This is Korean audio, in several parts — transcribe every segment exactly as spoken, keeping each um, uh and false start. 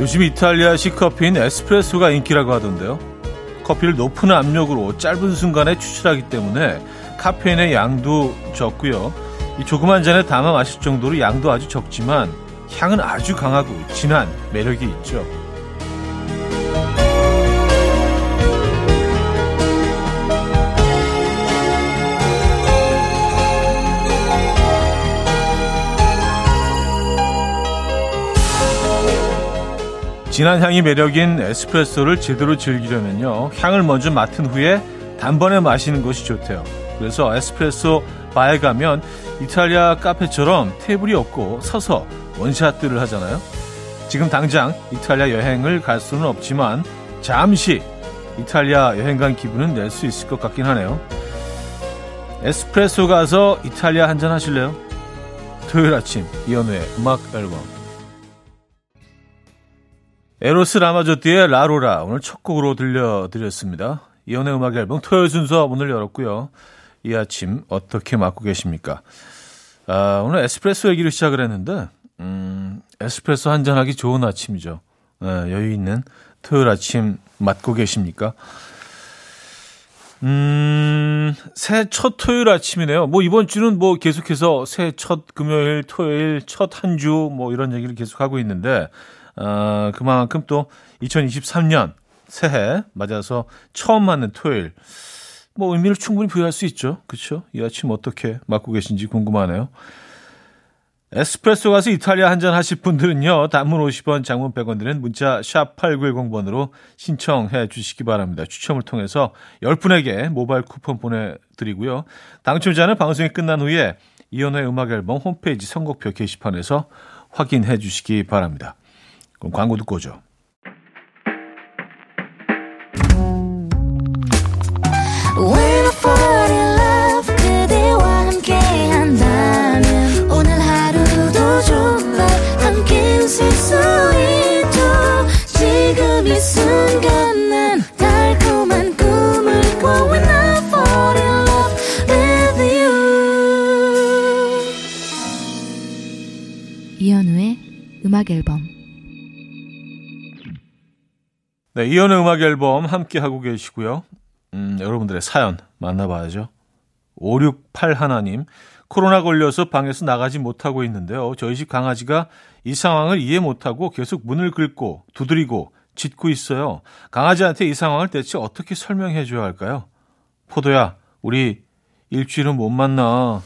요즘 이탈리아식 커피인 에스프레소가 인기라고 하던데요. 커피를 높은 압력으로 짧은 순간에 추출하기 때문에 카페인의 양도 적고요. 이 조그만 잔에 담아 마실 정도로 양도 아주 적지만 향은 아주 강하고 진한 매력이 있죠. 진한 향이 매력인 에스프레소를 제대로 즐기려면요, 향을 먼저 맡은 후에 단번에 마시는 것이 좋대요. 그래서 에스프레소 바에 가면 이탈리아 카페처럼 테이블이 없고 서서 원샷들을 하잖아요. 지금 당장 이탈리아 여행을 갈 수는 없지만 잠시 이탈리아 여행 간 기분은 낼 수 있을 것 같긴 하네요. 에스프레소 가서 이탈리아 한잔 하실래요? 토요일 아침 이현우의 음악 앨범, 에로스 라마조띠의 라로라, 오늘 첫 곡으로 들려드렸습니다. 이현우의 음악 앨범 토요일 순서 문을 열었고요. 이 아침 어떻게 맞고 계십니까? 아, 오늘 에스프레소 얘기를 시작을 했는데 음, 에스프레소 한잔하기 좋은 아침이죠. 아, 여유 있는 토요일 아침 맞고 계십니까? 음, 새해 첫 토요일 아침이네요. 뭐 이번 주는 뭐 계속해서 새해 첫 금요일, 토요일, 첫 한 주 뭐 이런 얘기를 계속하고 있는데 아, 그만큼 또 이천이십삼 년 새해 맞아서 처음 맞는 토요일, 뭐 의미를 충분히 부여할 수 있죠. 그렇죠? 이 아침 어떻게 맞고 계신지 궁금하네요. 에스프레소 가서 이탈리아 한잔 하실 분들은요, 단문 오십 원, 장문 백 원 드는 문자 샵 팔구일공 번으로 신청해 주시기 바랍니다. 추첨을 통해서 열 분에게 모바일 쿠폰 보내드리고요. 당첨자는 방송이 끝난 후에 이현우의 음악 앨범 홈페이지 선곡표 게시판에서 확인해 주시기 바랍니다. 그럼 광고 듣고 오죠. 이현우의 음악 앨범. 네, 이현우의 음악 앨범 함께 하고 계시고요. 음, 여러분들의 사연 만나봐야죠. 오육팔 하나님, 코로나 걸려서 방에서 나가지 못하고 있는데요. 저희 집 강아지가 이 상황을 이해 못하고 계속 문을 긁고 두드리고 짖고 있어요. 강아지한테 이 상황을 대체 어떻게 설명해 줘야 할까요? 포도야, 우리 일주일은 못 만나.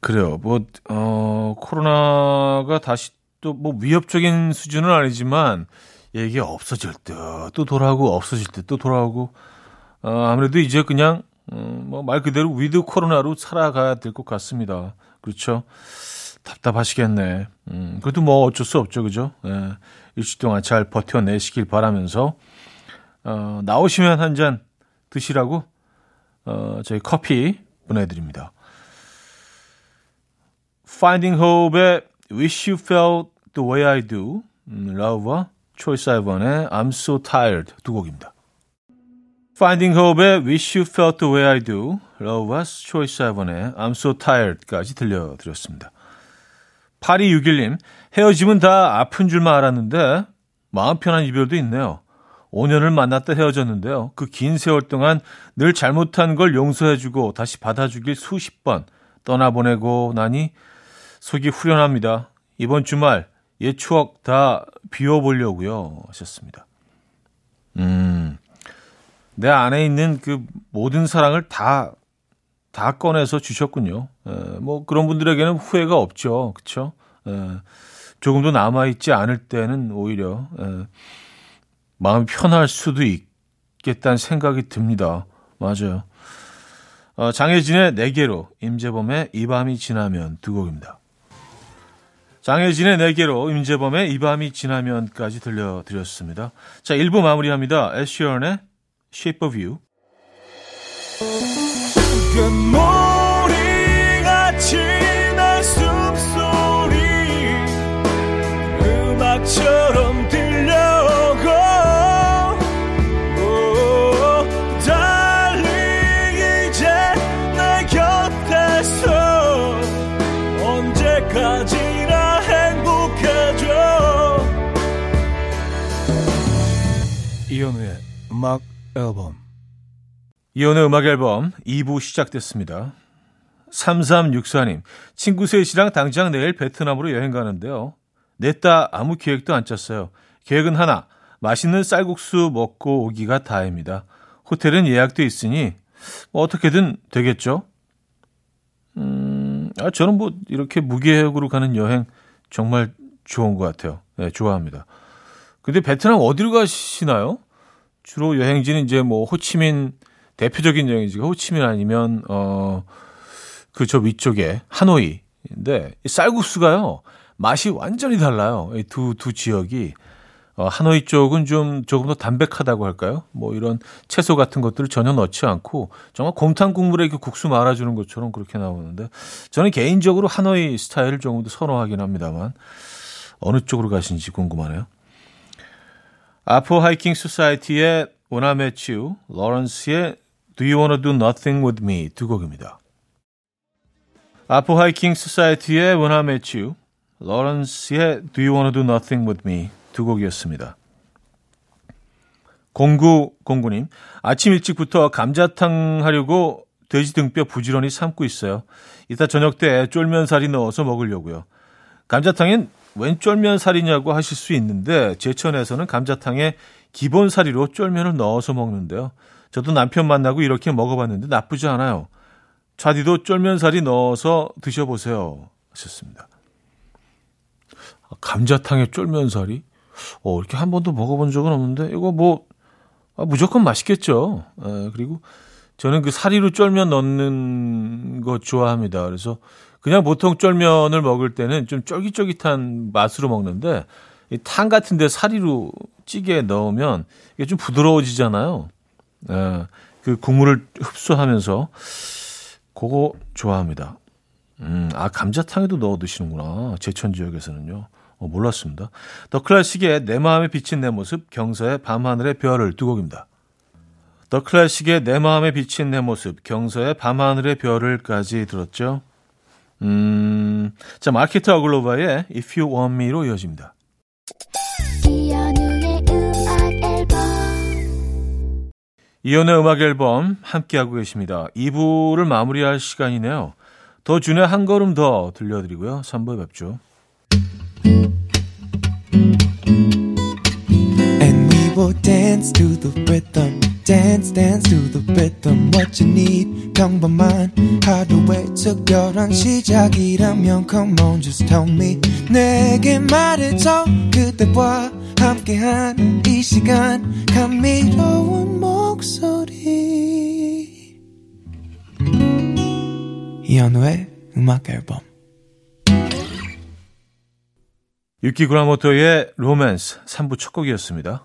그래요. 뭐 어, 코로나가 다시 또 뭐 위협적인 수준은 아니지만 이게 없어질 때 또 돌아오고 없어질 때 또 돌아오고 어, 아무래도 이제 그냥 음, 뭐 말 그대로 위드 코로나로 살아가야 될 것 같습니다. 그렇죠? 답답하시겠네. 음, 그래도 뭐 어쩔 수 없죠, 그죠? 예, 일주일 동안 잘 버텨내시길 바라면서 어, 나오시면 한 잔 드시라고 어, 저희 커피 보내드립니다. Finding Hope의 Wish You Felt The Way I Do, 음, 라우와 트로이 사이먼의 I'm So Tired 두 곡입니다. Finding Hope의 Wish You Felt The Way I Do, 라우와 트로이 사이먼의 I'm So Tired까지 들려드렸습니다. 팔이육일 님, 헤어짐은 다 아픈 줄만 알았는데 마음 편한 이별도 있네요. 오 년을 만났다 헤어졌는데요. 그 긴 세월 동안 늘 잘못한 걸 용서해주고 다시 받아주길 수십 번 떠나보내고 나니 속이 후련합니다. 이번 주말 옛 추억 다 비워보려고요 하셨습니다. 음, 내 안에 있는 그 모든 사랑을 다 다 꺼내서 주셨군요. 에, 뭐 그런 분들에게는 후회가 없죠, 그렇죠? 조금도 남아 있지 않을 때는 오히려 에, 마음이 편할 수도 있겠다는 생각이 듭니다. 맞아요. 어, 장혜진의 내게로, 임재범의 이 밤이 지나면 두 곡입니다. 장혜진의 내게로, 임재범의 이 밤이 지나면까지 들려드렸습니다. 자, 일 부 마무리합니다. 애쉬언의 Shape of You. 금오리같이 날 숨소리 음악처럼 들려오고 달리 이제 내 곁에서 언제까지나 행복해. 이현우의 음악 앨범. 이현우의 음악 앨범 이 부 시작됐습니다. 삼삼육사 님, 친구 셋이랑 당장 내일 베트남으로 여행 가는데요. 냈다 아무 계획도 안 짰어요. 계획은 하나, 맛있는 쌀국수 먹고 오기가 다입니다. 호텔은 예약돼 있으니 뭐 어떻게든 되겠죠? 음, 아, 저는 뭐 이렇게 무계획으로 가는 여행 정말 좋은 것 같아요. 네, 좋아합니다. 근데 베트남 어디로 가시나요? 주로 여행지는 이제 뭐 호치민, 대표적인 여행지가 호치민 아니면 어, 그 저 위쪽에 하노이인데 쌀국수가요 맛이 완전히 달라요. 이 두 두 지역이. 어, 하노이 쪽은 좀 조금 더 담백하다고 할까요? 뭐 이런 채소 같은 것들을 전혀 넣지 않고 정말 곰탕 국물에 이렇게 국수 말아주는 것처럼 그렇게 나오는데, 저는 개인적으로 하노이 스타일을 조금 더 선호하긴 합니다만 어느 쪽으로 가신지 궁금하네요. 아포 하이킹 소사이티의 When I Met You, 로런스의 Do You Wanna Do Nothing With Me 두 곡입니다. 아포 하이킹 소사이티의 When I Met You, 로런스의 Do You Wanna Do Nothing With Me 두 곡이었습니다. 공구공구 님, 아침 일찍부터 감자탕 하려고 돼지 등뼈 부지런히 삶고 있어요. 이따 저녁 때 쫄면사리 넣어서 먹으려고요. 감자탕엔 웬 쫄면사리냐고 하실 수 있는데, 제천에서는 감자탕에 기본사리로 쫄면을 넣어서 먹는데요. 저도 남편 만나고 이렇게 먹어봤는데 나쁘지 않아요. 차디도 쫄면사리 넣어서 드셔보세요 하셨습니다. 감자탕에 쫄면사리? 어, 이렇게 한 번도 먹어본 적은 없는데, 이거 뭐, 아, 무조건 맛있겠죠. 에, 그리고 저는 그 사리로 쫄면 넣는 거 좋아합니다. 그래서 그냥 보통 쫄면을 먹을 때는 좀 쫄깃쫄깃한 맛으로 먹는데, 이 탕 같은 데 사리로 찌개에 넣으면 이게 좀 부드러워지잖아요. 에, 그 국물을 흡수하면서, 그거 좋아합니다. 음, 아, 감자탕에도 넣어 드시는구나. 제천 지역에서는요. 몰랐습니다. 더 클래식의 내 마음에 비친 내 모습, 경서의 밤하늘의 별을 두 곡입니다. 더 클래식의 내 마음에 비친 내 모습, 경서의 밤하늘의 별을까지 들었죠. 음, 자, 마키타 어글로바의 If You Want Me로 이어집니다. 이연의 음악 앨범 함께하고 계십니다. 이 부를 마무리할 시간이네요. 더 준의 한 걸음 더 들려드리고요. 삼 부에 뵙죠. And we will dance to the rhythm. Dance, dance to the rhythm. What you need, 평범한 하루의 특별한 시작이라면 come on, just tell me. 내게 말해줘. 그대와 함께한 이 시간 감미로운 목소리. 이현우의 음악 앨범. 유키 구라모토의 로맨스 삼 부 첫 곡이었습니다.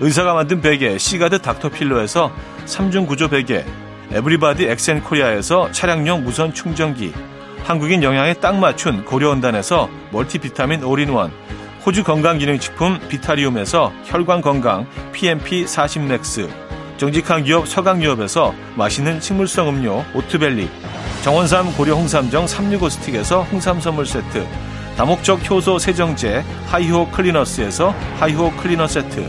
의사가 만든 베개 시가드 닥터필로에서 삼 중 구조 베개, 에브리바디 엑센코리아에서 차량용 무선 충전기, 한국인 영양에 딱 맞춘 고려원단에서 멀티비타민 올인원, 호주 건강기능식품 비타리움에서 혈관건강 피엠피 사십 맥스, 정직한 기업 서강유업에서 맛있는 식물성 음료 오트밸리, 정원삼 고려 홍삼정 삼백육십오 스틱에서 홍삼 선물세트, 다목적 효소 세정제 하이호 클리너스에서 하이호 클리너 세트,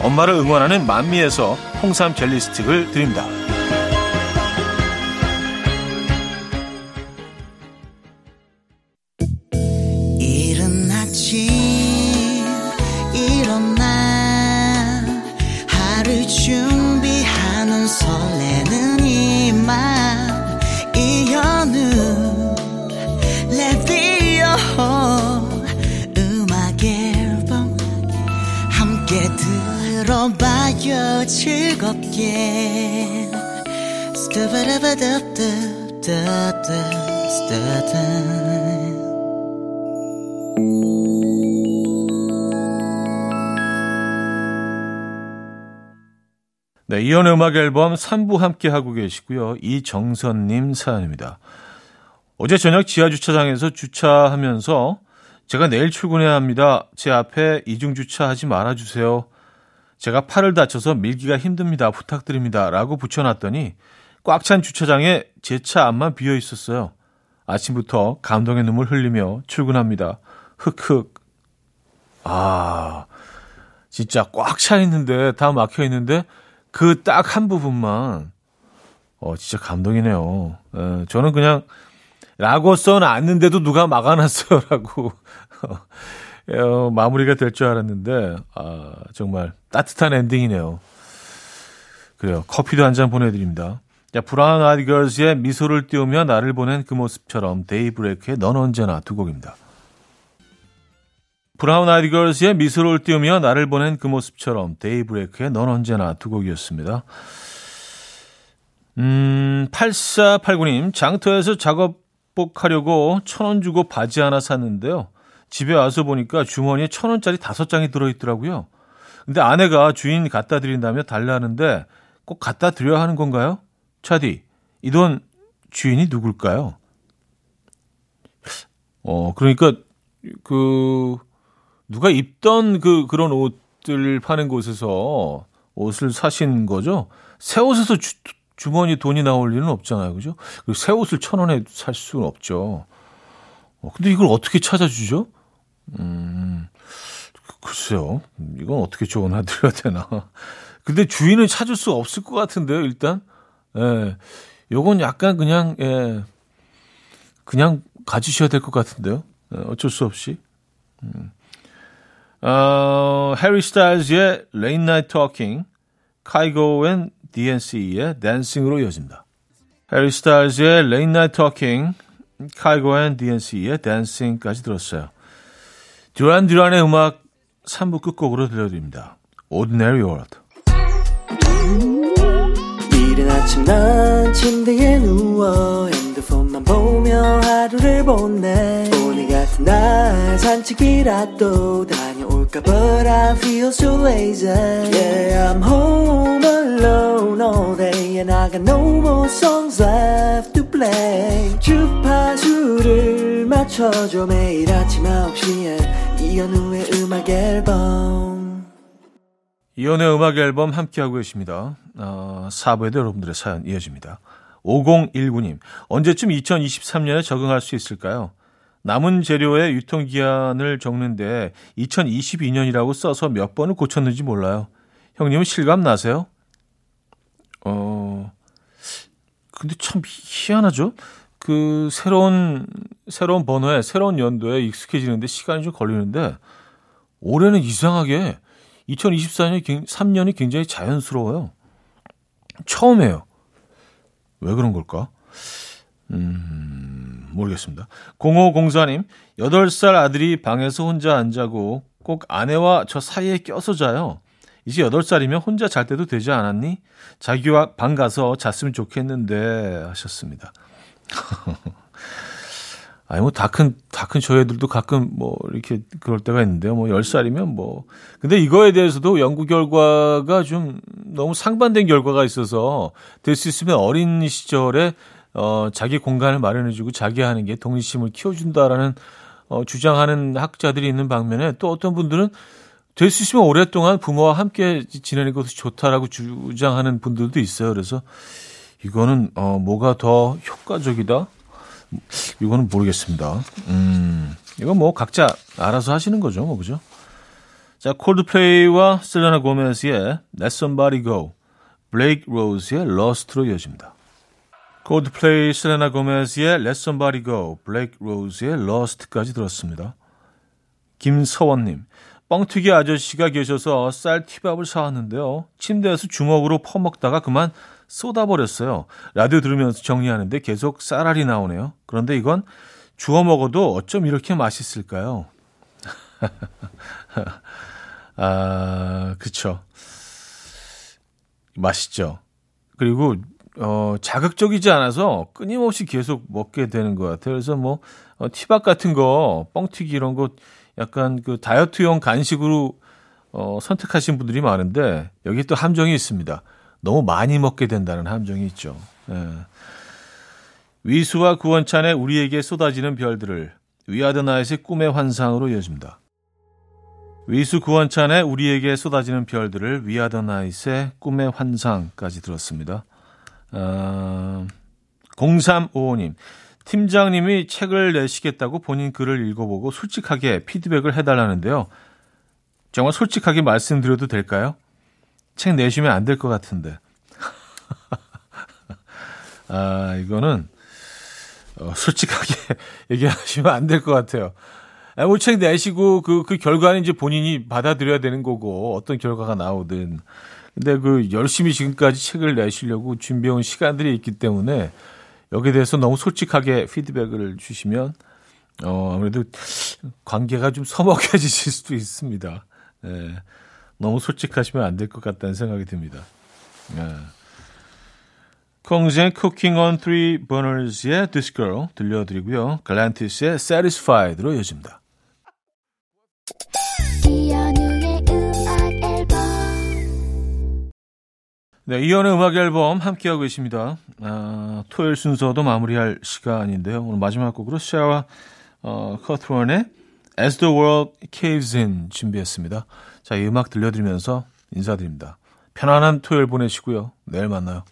엄마를 응원하는 만미에서 홍삼 젤리 스틱을 드립니다. 즐겨 즐겁게 스타바라바다다다다다다 네, 이현우 음악 앨범 삼 부 함께하고 계시고요. 이정선님 사연입니다. 어제 저녁 지하주차장에서 주차하면서 제가 내일 출근해야 합니다. 제 앞에 이중주차하지 말아주세요. 제가 팔을 다쳐서 밀기가 힘듭니다. 부탁드립니다. 라고 붙여놨더니 꽉 찬 주차장에 제 차 앞만 비어 있었어요. 아침부터 감동의 눈물 흘리며 출근합니다. 흑흑. 아, 진짜 꽉 차 있는데, 다 막혀 있는데 그 딱 한 부분만 어 진짜 감동이네요. 에, 저는 그냥 라고 써놨는데도 누가 막아놨어요 라고 어, 마무리가 될 줄 알았는데 아 정말 따뜻한 엔딩이네요. 그래요. 커피도 한 잔 보내드립니다. 자, 브라운 아이드 걸스의 미소를 띄우며 나를 보낸 그 모습처럼 데이브레이크의 넌 언제나 두 곡입니다. 브라운 아이드 걸스의 미소를 띄우며 나를 보낸 그 모습처럼 데이브레이크의 넌 언제나 두 곡이었습니다. 음, 팔사팔구 님 장터에서 작업복하려고 천 원 주고 바지 하나 샀는데요. 집에 와서 보니까 주머니에 천 원짜리 다섯 장이 들어있더라고요. 근데 아내가 주인 갖다 드린다며 달라는데 꼭 갖다 드려야 하는 건가요? 차디, 이 돈 주인이 누굴까요? 어, 그러니까 그 누가 입던 그 그런 옷들 파는 곳에서 옷을 사신 거죠? 새 옷에서 주, 주머니 돈이 나올 일은 없잖아요, 그죠? 새 옷을 천 원에 살 수는 없죠. 어, 근데 이걸 어떻게 찾아주죠? 음, 글쎄요. 이건 어떻게 조언해드려야 되나. 근데 주인은 찾을 수 없을 것 같은데요, 일단. 예, 요건 약간 그냥, 예, 그냥 가지셔야 될 것 같은데요. 예, 어쩔 수 없이. 음. 어, 해리 스타일즈의 Late Night Talking, 카이고 앤 디엔씨의 댄싱으로 이어집니다. 해리 스타일즈의 Late Night Talking, 카이고 앤 디엔씨의 댄싱까지 들었어요. 듀란 듀란의 음악 삼 부 끝곡으로 들려드립니다. Ordinary World. 이른 아침 난 침대에 누워 핸드폰만 보며 하루를 보내. 오늘 같은 날 산책이라도 다녀올까. But I feel so lazy. Yeah, I'm home alone all day and I got no more songs left to play. 주파수를 맞춰줘. 매일 아침 아홉 시에 이현우의 음악 앨범. 이연의 음악 앨범 함께하고 계십니다. 어, 사 부에도 여러분들의 사연 이어집니다. 오공일구 님, 언제쯤 이천이십삼 년에 적응할 수 있을까요? 남은 재료의 유통기한을 적는데 이천이십이 년이라고 써서 몇 번을 고쳤는지 몰라요. 형님은 실감 나세요? 어, 근데 참 희한하죠? 그, 새로운, 새로운 번호에, 새로운 연도에 익숙해지는데 시간이 좀 걸리는데, 올해는 이상하게, 이천이십사 년, 삼 년이 굉장히 자연스러워요. 처음이에요. 왜 그런 걸까? 음, 모르겠습니다. 공오공사 님, 여덟 살 아들이 방에서 혼자 안 자고 꼭 아내와 저 사이에 껴서 자요. 이제 여덟 살이면 혼자 잘 때도 되지 않았니? 자기와 방 가서 잤으면 좋겠는데 하셨습니다. 아니, 뭐, 다 큰, 다 큰 저희 애들도 가끔, 뭐, 이렇게, 그럴 때가 있는데요. 뭐, 열 살이면 뭐. 근데 이거에 대해서도 연구 결과가 좀 너무 상반된 결과가 있어서 될 수 있으면 어린 시절에, 어, 자기 공간을 마련해주고 자기 하는 게 독립심을 키워준다라는, 어, 주장하는 학자들이 있는 방면에 또 어떤 분들은 될 수 있으면 오랫동안 부모와 함께 지내는 것이 좋다라고 주장하는 분들도 있어요. 그래서 이거는, 어, 뭐가 더 효과적이다? 이거는 모르겠습니다. 음, 이건 뭐 각자 알아서 하시는 거죠, 뭐 그죠? 자, 콜드플레이와 셀레나 고메즈의 Let Somebody Go, 블레이크 로즈의 Lost로 이어집니다. 콜드플레이, 셀레나 고메즈의 Let Somebody Go, 블레이크 로즈의 Lost까지 들었습니다. 김서원님, 뻥튀기 아저씨가 계셔서 쌀 티밥을 사왔는데요. 침대에서 주먹으로 퍼먹다가 그만 쏟아버렸어요. 라디오 들으면서 정리하는데 계속 쌀알이 나오네요. 그런데 이건 주워 먹어도 어쩜 이렇게 맛있을까요? 아, 그쵸. 맛있죠. 그리고 어, 자극적이지 않아서 끊임없이 계속 먹게 되는 것 같아요. 그래서 뭐 어, 티밥 같은 거, 뻥튀기 이런 거 약간 그 다이어트용 간식으로 어, 선택하신 분들이 많은데 여기 또 함정이 있습니다. 너무 많이 먹게 된다는 함정이 있죠. 예. 위수와 구원찬의 우리에게 쏟아지는 별들을 위아드나잇의 꿈의 환상으로 이어집니다. 위수 구원찬의 우리에게 쏟아지는 별들을 위아드나잇의 꿈의 환상까지 들었습니다. 어, 공삼오오 님, 팀장님이 책을 내시겠다고 본인 글을 읽어보고 솔직하게 피드백을 해달라는데요. 정말 솔직하게 말씀드려도 될까요? 책 내시면 안 될 것 같은데. 아, 이거는 어, 솔직하게 얘기하시면 안 될 것 같아요. 아무 책 내시고 그, 그 결과는 이제 본인이 받아들여야 되는 거고 어떤 결과가 나오든. 근데 그 열심히 지금까지 책을 내시려고 준비해온 시간들이 있기 때문에 여기에 대해서 너무 솔직하게 피드백을 주시면 어, 아무래도 관계가 좀 서먹해지실 수도 있습니다. 예. 너무 솔직하시면 안 될 것 같다는 생각이 듭니다. 예. 콩젠 Cooking on Three Burners의 This Girl 들려드리고요. 갈란티스의 Satisfied로 이어집니다. 네, 이현우 음악 앨범 함께하고 계십니다. 아, 토요일 순서도 마무리할 시간인데요. 오늘 마지막 곡으로 샤와 어, 커트런의 As the World Caves In 준비했습니다. 자, 이 음악 들려드리면서 인사드립니다. 편안한 토요일 보내시고요. 내일 만나요.